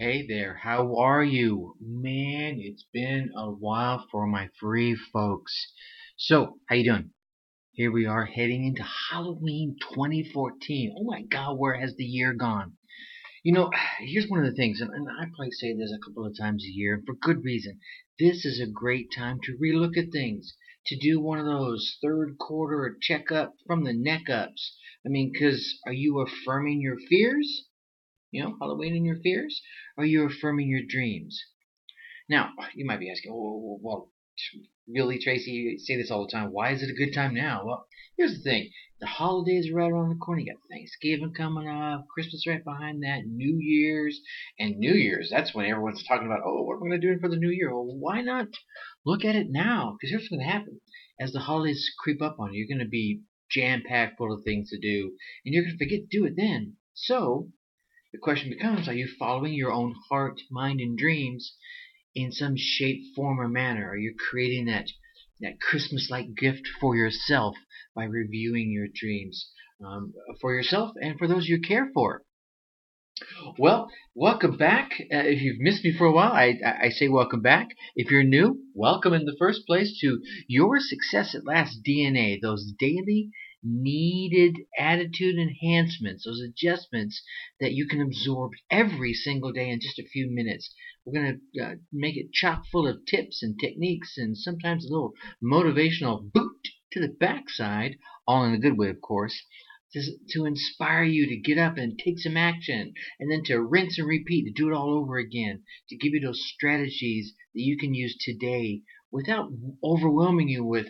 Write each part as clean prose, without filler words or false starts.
Hey there, how are you? Man, it's been a while for my free folks. So, how you doing? Here we are heading into Halloween 2014. Oh my God, where has the year gone? You know, here's one of the things, and I probably say this a couple of times a year, and for good reason. This is a great time to relook at things, to do one of those third quarter checkup from the neck ups. I mean, because are you affirming your fears? You know, Halloween in your fears? Or you're affirming your dreams? Now, you might be asking, well, really, Tracy, you say this all the time. Why is it a good time now? Well, here's the thing. The holidays are right around the corner. You got Thanksgiving coming up, Christmas right behind that, New Year's. And New Year's, that's when everyone's talking about, oh, what am I going to do for the New Year? Well, why not look at it now? Because here's what's going to happen. As the holidays creep up on you, you're going to be jam-packed full of things to do. And you're going to forget to do it then. So the question becomes, are you following your own heart, mind, and dreams in some shape, form, or manner? Are you creating that Christmas-like gift for yourself by reviewing your dreams for yourself and for those you care for? Well, welcome back. If you've missed me for a while, I say welcome back. If you're new, welcome in the first place to Your Success at Last DNA, those daily needed attitude enhancements, those adjustments that you can absorb every single day in just a few minutes. We're going to make it chock full of tips and techniques and sometimes a little motivational boot to the backside, all in a good way, of course, to inspire you to get up and take some action, and then to rinse and repeat, to do it all over again, to give you those strategies that you can use today without overwhelming you with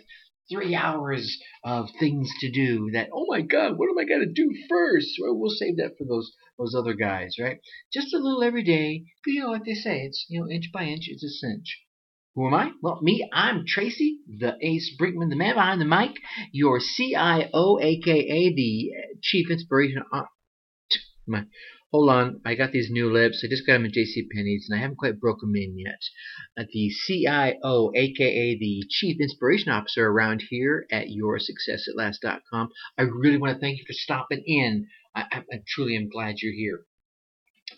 3 hours of things to do that, oh my God, what am I going to do first? Well, we'll save that for those other guys, right? Just a little every day. You know, like they say, it's, you know, inch by inch, it's a cinch. Who am I? Well, me, I'm Tracy, the Ace Brinkmann, the man behind the mic, your CIO, a.k.a. the Chief Inspiration. Hold on, I got these new lips. I just got them at JCPenney's, and I haven't quite broken them in yet. The CIO, a.k.a. the Chief Inspiration Officer around here at YourSuccessAtLast.com. I really want to thank you for stopping in. I truly am glad you're here.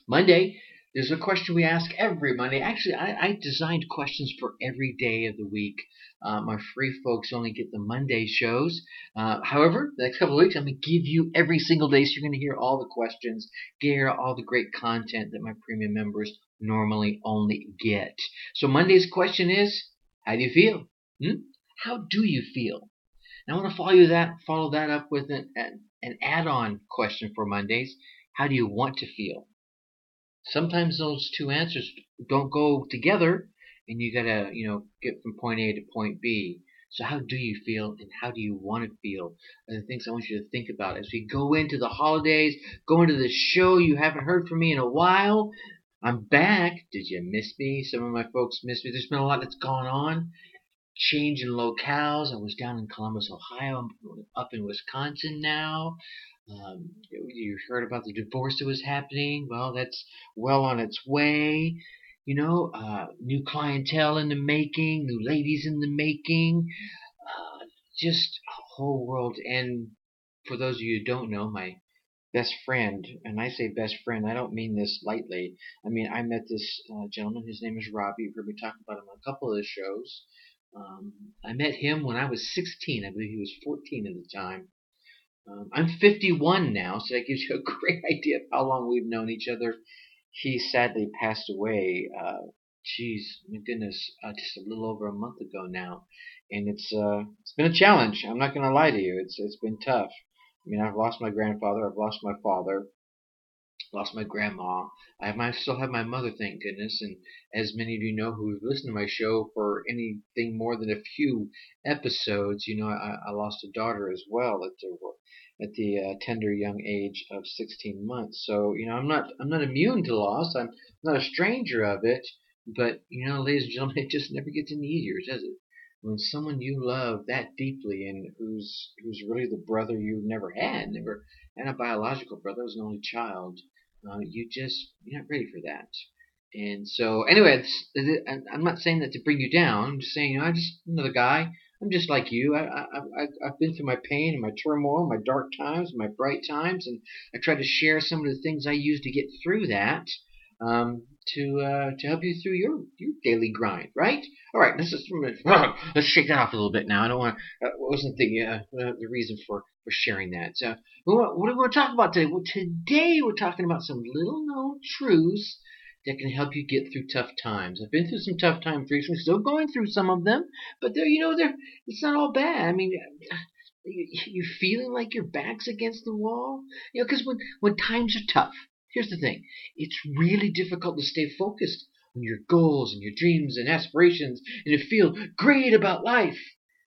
Monday, there's a question we ask every Monday. Actually, I designed questions for every day of the week. My free folks only get the Monday shows. However, the next couple of weeks, I'm going to give you every single day, so you're going to hear all the questions, hear all the great content that my premium members normally only get. So Monday's question is, how do you feel? How do you feel? And I want to follow that up with an add-on question for Mondays. How do you want to feel? Sometimes those two answers don't go together, and you gotta, you know, get from point A to point B. So how do you feel, and how do you want to feel? Are the things I want you to think about as we go into the holidays, go into the show. You haven't heard from me in a while. I'm back. Did you miss me? Some of my folks missed me. There's been a lot that's gone on. Change in locales. I was down in Columbus, Ohio. I'm up in Wisconsin now. You heard about the divorce that was happening. Well, that's well on its way. You know, new clientele in the making, new ladies in the making, just a whole world. And for those of you who don't know, my best friend, and I say best friend, I don't mean this lightly. I mean, I met this gentleman. His name is Robbie. You've heard me talk about him on a couple of the shows. I met him when I was 16. I believe he was 14 at the time. I'm 51 now, so that gives you a great idea of how long we've known each other. He sadly passed away, my goodness, just a little over a month ago now. And it's been a challenge. I'm not going to lie to you. It's been tough. I mean, I've lost my grandfather. I've lost my father. Lost my grandma. I still have my mother, thank goodness. And as many of you know who have listened to my show for anything more than a few episodes, you know I lost a daughter as well at the tender young age of 16 months. So you know I'm not immune to loss. I'm not a stranger of it. But you know, ladies and gentlemen, it just never gets any easier, does it? When someone you love that deeply and who's really the brother you never had a biological brother, was an only child. You're not ready for that. And so, anyway, I'm not saying that to bring you down. I'm just saying, you know, I'm just another guy. I'm just like you. I've been through my pain and my turmoil, my dark times, my bright times, and I try to share some of the things I use to get through that. to help you through your daily grind, right? All right, let's shake that off a little bit now. I don't want to, wasn't the reason for sharing that. So what do we want to talk about today? Well, today we're talking about some little known truths that can help you get through tough times. I've been through some tough times recently, still going through some of them, but they're it's not all bad. I mean, you're feeling like your back's against the wall, because when times are tough, here's the thing, it's really difficult to stay focused on your goals and your dreams and aspirations and to feel great about life.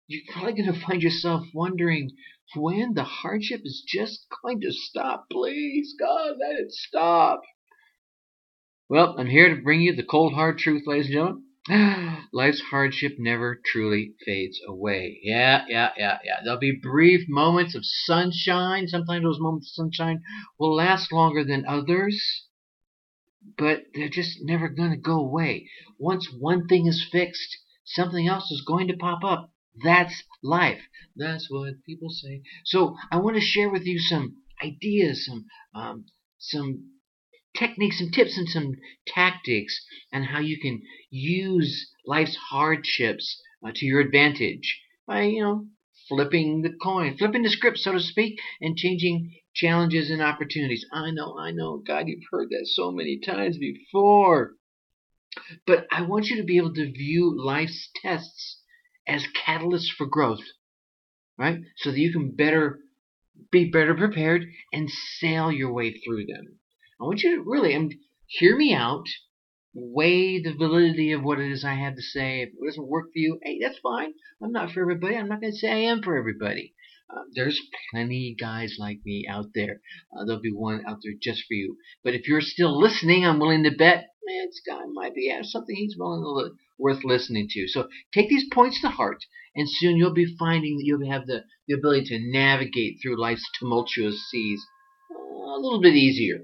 You're probably going to find yourself wondering when the hardship is just going to stop. Please, God, let it stop. Well, I'm here to bring you the cold, hard truth, ladies and gentlemen. Life's hardship never truly fades away. Yeah. There'll be brief moments of sunshine. Sometimes those moments of sunshine will last longer than others, but they're just never going to go away. Once one thing is fixed, something else is going to pop up. That's life. That's what people say. So I want to share with you some ideas, some techniques and tips and some tactics and how you can use life's hardships to your advantage by, flipping the script, so to speak, and changing challenges and opportunities. I know, God, you've heard that so many times before. But I want you to be able to view life's tests as catalysts for growth, right? So that you can be better prepared and sail your way through them. I want you to really, hear me out, weigh the validity of what it is I have to say. If it doesn't work for you, hey, that's fine. I'm not for everybody. I'm not going to say I am for everybody. There's plenty of guys like me out there. There'll be one out there just for you. But if you're still listening, I'm willing to bet, man, this guy might be something he's worth listening to. So take these points to heart, and soon you'll be finding that you'll have the ability to navigate through life's tumultuous seas a little bit easier.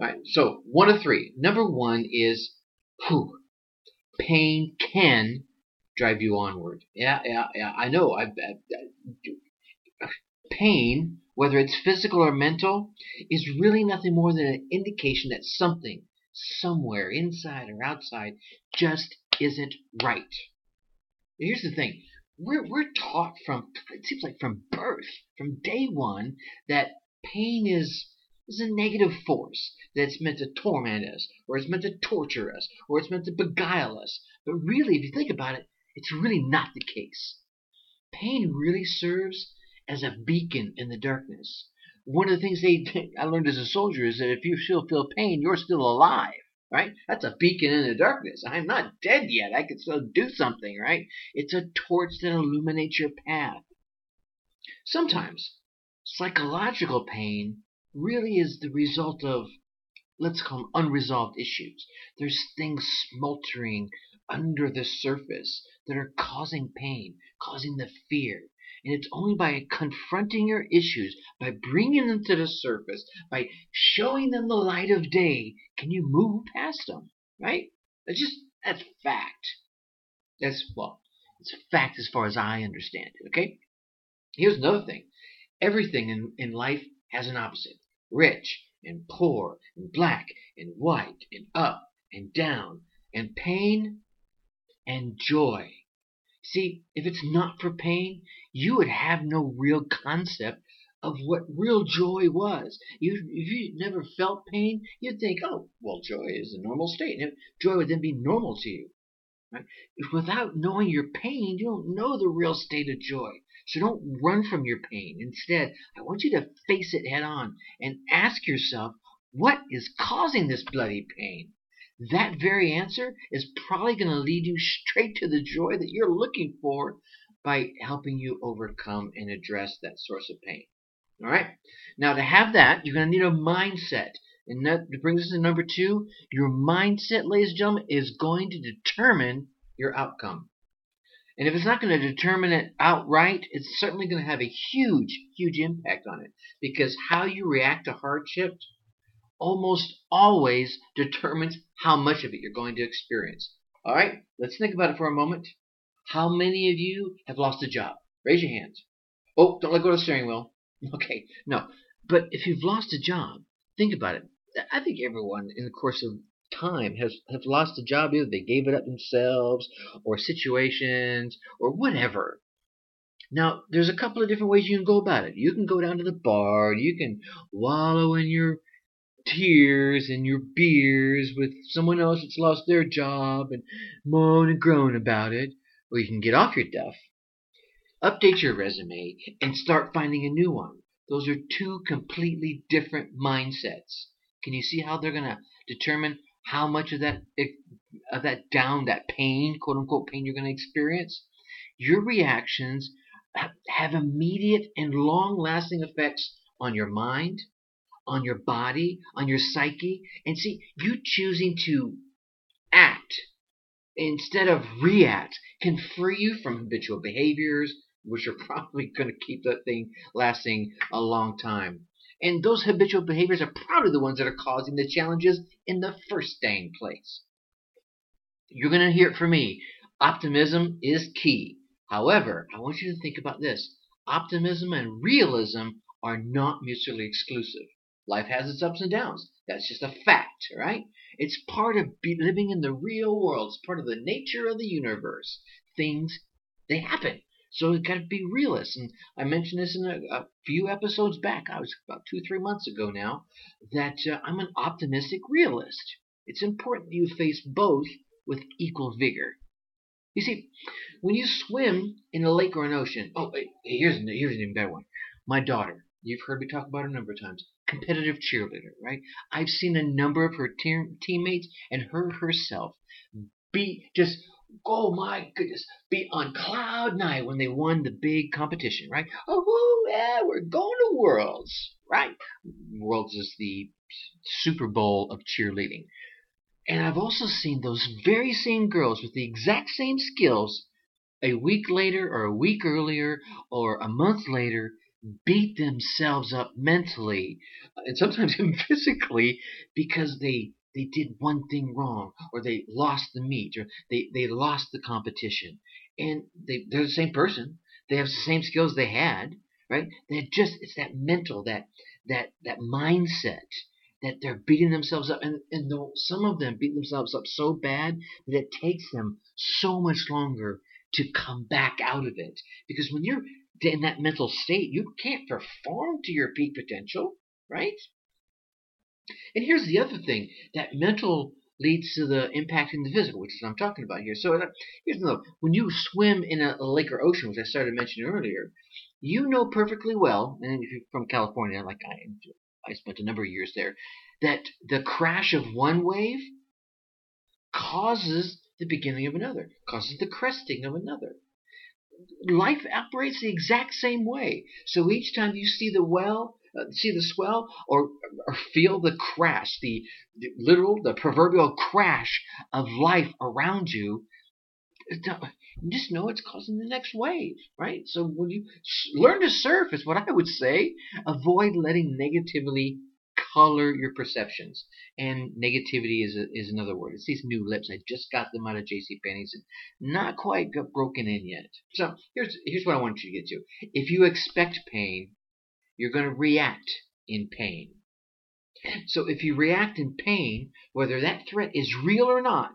All right, so 1 of 3. Number 1 is, pain can drive you onward. Yeah, I know. Pain, whether it's physical or mental, is really nothing more than an indication that something, somewhere, inside or outside, just isn't right. Here's the thing. We're taught from birth, from day one, that pain is a negative force that's meant to torment us, or it's meant to torture us, or it's meant to beguile us. But really, if you think about it, it's really not the case. Pain really serves as a beacon in the darkness. One of the things I learned as a soldier is that if you still feel pain, you're still alive, right? That's a beacon in the darkness. I'm not dead yet. I can still do something, right? It's a torch that illuminates your path. Sometimes psychological pain really is the result of, let's call them, unresolved issues. There's things smoldering under the surface that are causing pain, causing the fear. And it's only by confronting your issues, by bringing them to the surface, by showing them the light of day, can you move past them, right? That's fact. It's fact as far as I understand it, okay? Here's another thing. Everything in life has an opposite. Rich and poor and black and white and up and down and pain and joy. See, if it's not for pain, you would have no real concept of what real joy was. If you never felt pain, you'd think, oh, well, joy is a normal state. And joy would then be normal to you. Right? If without knowing your pain, you don't know the real state of joy. So don't run from your pain. Instead, I want you to face it head on and ask yourself, what is causing this bloody pain? That very answer is probably going to lead you straight to the joy that you're looking for by helping you overcome and address that source of pain. All right? Now, to have that, you're going to need a mindset. And that brings us to number 2. Your mindset, ladies and gentlemen, is going to determine your outcome. And if it's not going to determine it outright, it's certainly going to have a huge, huge impact on it. Because how you react to hardship almost always determines how much of it you're going to experience. All right, let's think about it for a moment. How many of you have lost a job? Raise your hands. Oh, don't let go of the steering wheel. Okay, no. But if you've lost a job, think about it. I think everyone in the course of time have lost a job. Either they gave it up themselves, or situations, or whatever. Now, there's a couple of different ways you can go about it. You can go down to the bar. You can wallow in your tears and your beers with someone else that's lost their job and moan and groan about it. Or you can get off your duff, update your resume, and start finding a new one. Those are two completely different mindsets. Can you see how they're going to determine how much of that down, that pain, quote-unquote pain, you're going to experience? Your reactions have immediate and long-lasting effects on your mind, on your body, on your psyche. And see, you choosing to act instead of react can free you from habitual behaviors, which are probably going to keep that thing lasting a long time. And those habitual behaviors are probably the ones that are causing the challenges in the first dang place. You're going to hear it from me. Optimism is key. However, I want you to think about this. Optimism and realism are not mutually exclusive. Life has its ups and downs. That's just a fact, right? It's part of living in the real world. It's part of the nature of the universe. Things, they happen. So you've got to be realist. And I mentioned this in a few episodes back. I was about 2 or 3 months ago now, that I'm an optimistic realist. It's important that you face both with equal vigor. You see, when you swim in a lake or an ocean, here's an even better one. My daughter, you've heard me talk about her a number of times, competitive cheerleader, right? I've seen a number of her teammates and her herself be on cloud nine when they won the big competition, right? Oh, yeah, we're going to Worlds, right? Worlds is the Super Bowl of cheerleading. And I've also seen those very same girls with the exact same skills a week later or a week earlier or a month later beat themselves up mentally and sometimes even physically because they did one thing wrong, or they lost the meet, or they lost the competition. And they're the same person. They have the same skills they had, right? They're just, it's that mental, that mindset that they're beating themselves up. And some of them beat themselves up so bad that it takes them so much longer to come back out of it. Because when you're in that mental state, you can't perform to your peak potential, right? And here's the other thing, that mental leads to the impact in the physical, which is what I'm talking about here. So here's another. When you swim in a lake or ocean, which I started mentioning earlier, you know perfectly well, and if you're from California, like I spent a number of years there, that the crash of one wave causes the beginning of another, causes the cresting of another. Life operates the exact same way. So each time you see the swell or feel the crash, the proverbial crash of life around you, just know it's causing the next wave, right? So when you learn to surf, is what I would say, avoid letting negativity color your perceptions. And negativity is another word. It's these new lips. I just got them out of JCPenney's and not quite got broken in yet. So here's what I want you to get to. If you expect pain, you're going to react in pain. So if you react in pain, whether that threat is real or not,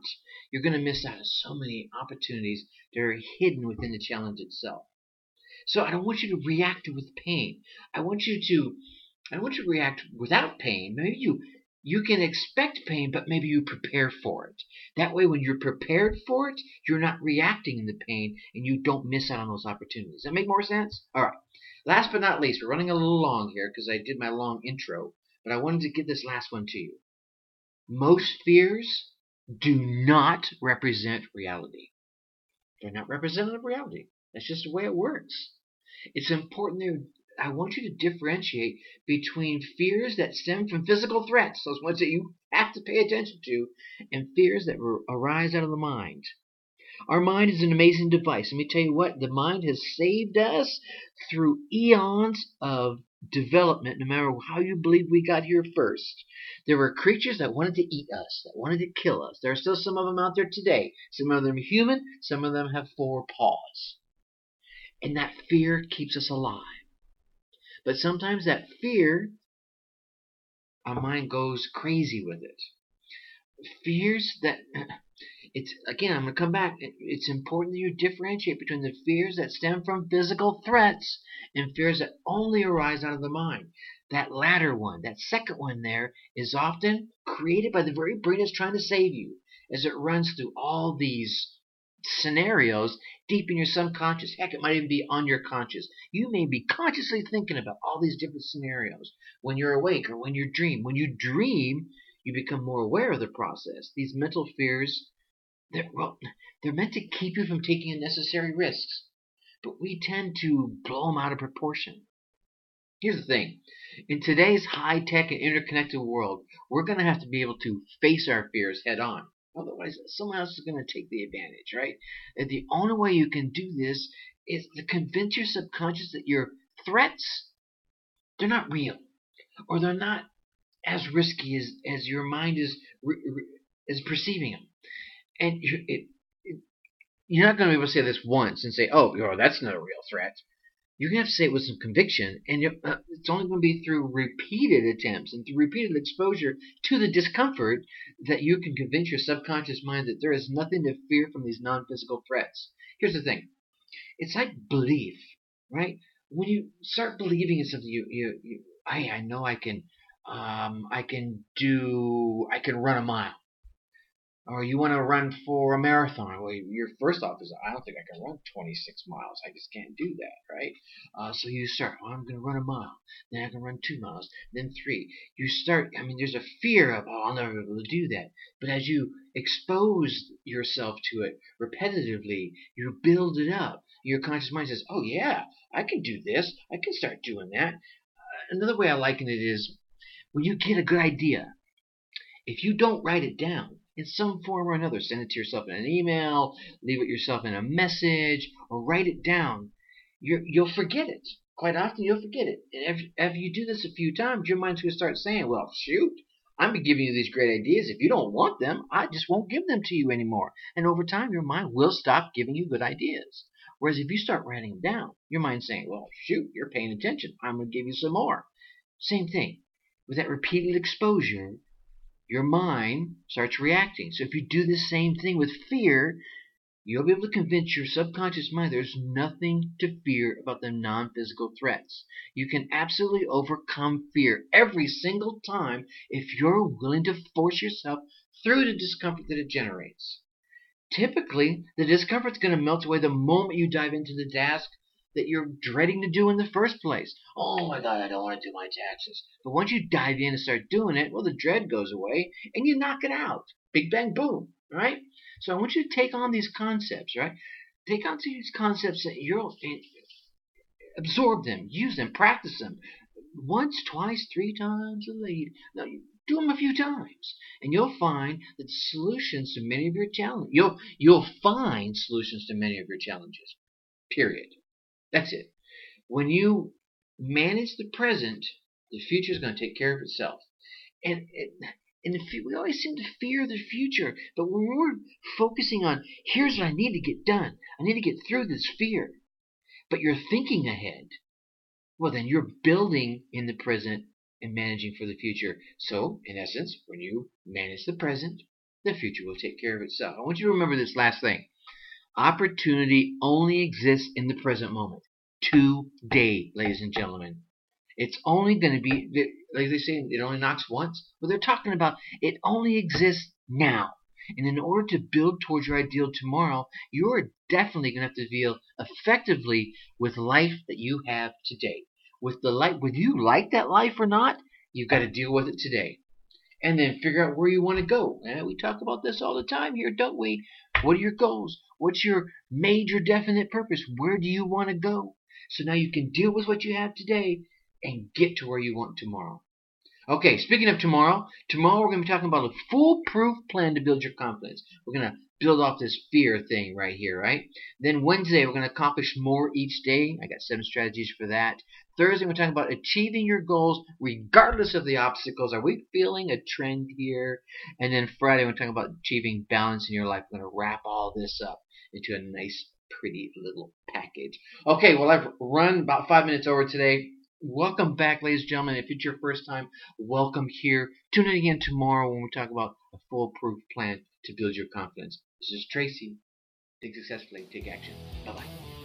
you're going to miss out on so many opportunities that are hidden within the challenge itself. So I don't want you to react with pain. I want you to react without pain. Maybe you can expect pain, but maybe you prepare for it. That way, when you're prepared for it, you're not reacting in the pain, and you don't miss out on those opportunities. Does that make more sense? All right. Last but not least, we're running a little long here because I did my long intro, but I wanted to get this last one to you. Most fears do not represent reality. They're not representative of reality. That's just the way it works. It's important I want you to differentiate between fears that stem from physical threats, those ones that you have to pay attention to, and fears that arise out of the mind. Our mind is an amazing device. Let me tell you what, the mind has saved us through eons of development, no matter how you believe we got here first. There were creatures that wanted to eat us, that wanted to kill us. There are still some of them out there today. Some of them are human, some of them have 4 paws. And that fear keeps us alive. But sometimes that fear our mind goes crazy with it. Fears that, it's again, I'm going to come back, it's important that you differentiate between the fears that stem from physical threats and fears that only arise out of the mind. That latter one, that second one there, is often created by the very brain that's trying to save you, as it runs through all these scenarios deep in your subconscious. Heck, it might even be on your conscious. You may be consciously thinking about all these different scenarios when you're awake or when you dream. When you dream, you become more aware of the process. These mental fears, they're meant to keep you from taking unnecessary risks, but we tend to blow them out of proportion. Here's the thing. In today's high-tech and interconnected world, we're going to have to be able to face our fears head-on. Otherwise, someone else is going to take the advantage, right? And the only way you can do this is to convince your subconscious that your threats, they're not real, or they're not as risky as your mind is perceiving them. And you're not going to be able to say this once and say, oh, that's not a real threat. You're going to have to say it with some conviction, and it's only going to be through repeated attempts and through repeated exposure to the discomfort that you can convince your subconscious mind that there is nothing to fear from these non-physical threats. Here's the thing. It's like belief, right? When you start believing in something, I know I can run a mile. Or you want to run for a marathon. Well, your first thought is, I don't think I can run 26 miles. I just can't do that, right? So you start, I'm going to run a mile. Then I can run 2 miles. Then 3. You start, there's a fear of, I'll never be able to do that. But as you expose yourself to it repetitively, you build it up. Your conscious mind says, oh, yeah, I can do this. I can start doing that. Another way I liken it is when you get a good idea, if you don't write it down, in some form or another, send it to yourself in an email, leave it yourself in a message, or write it down, you'll forget it. Quite often you'll forget it. And if you do this a few times, your mind's going to start saying, well, shoot, I'm giving you these great ideas. If you don't want them, I just won't give them to you anymore. And over time, your mind will stop giving you good ideas. Whereas if you start writing them down, your mind's saying, well, shoot, you're paying attention. I'm going to give you some more. Same thing. With that repeated exposure, your mind starts reacting. So if you do the same thing with fear, you'll be able to convince your subconscious mind there's nothing to fear about the non-physical threats. You can absolutely overcome fear every single time if you're willing to force yourself through the discomfort that it generates. Typically, the discomfort's going to melt away the moment you dive into the task that you're dreading to do in the first place. Oh my God, I don't want to do my taxes. But once you dive in and start doing it, well, the dread goes away and you knock it out. Big bang, boom, right? So I want you to take on these concepts, right? Take on these concepts that you're absorb them, use them, practice them. Once, twice, 3 times a lead. Now, do them a few times, and you'll find that solutions to many of your challenges. You'll find solutions to many of your challenges, period. That's it. When you manage the present, the future is going to take care of itself. And we always seem to fear the future. But when we're focusing on, here's what I need to get done. I need to get through this fear. But you're thinking ahead. Well, then you're building in the present and managing for the future. So, in essence, when you manage the present, the future will take care of itself. I want you to remember this last thing. Opportunity only exists in the present moment. Today, ladies and gentlemen. It's only going to be, like they say, it only knocks once. Well, they're talking about it only exists now. And in order to build towards your ideal tomorrow, you're definitely going to have to deal effectively with life that you have today. With the life, whether you like that life or not, you've got to deal with it today. And then figure out where you want to go. We talk about this all the time here, don't we? What are your goals? What's your major definite purpose? Where do you want to go? So now you can deal with what you have today and get to where you want tomorrow. Okay, speaking of tomorrow we're going to be talking about a foolproof plan to build your confidence. We're going to build off this fear thing right here, right? Then Wednesday, we're going to accomplish more each day. I got 7 strategies for that. Thursday, we're talking about achieving your goals regardless of the obstacles. Are we feeling a trend here? And then Friday, we're talking about achieving balance in your life. We're going to wrap all this up into a nice, pretty little package. Okay, well, I've run about 5 minutes over today. Welcome back, ladies and gentlemen. If it's your first time, welcome here. Tune in again tomorrow when we talk about a foolproof plan to build your confidence. This is Tracy. Think successfully. Take action. Bye-bye.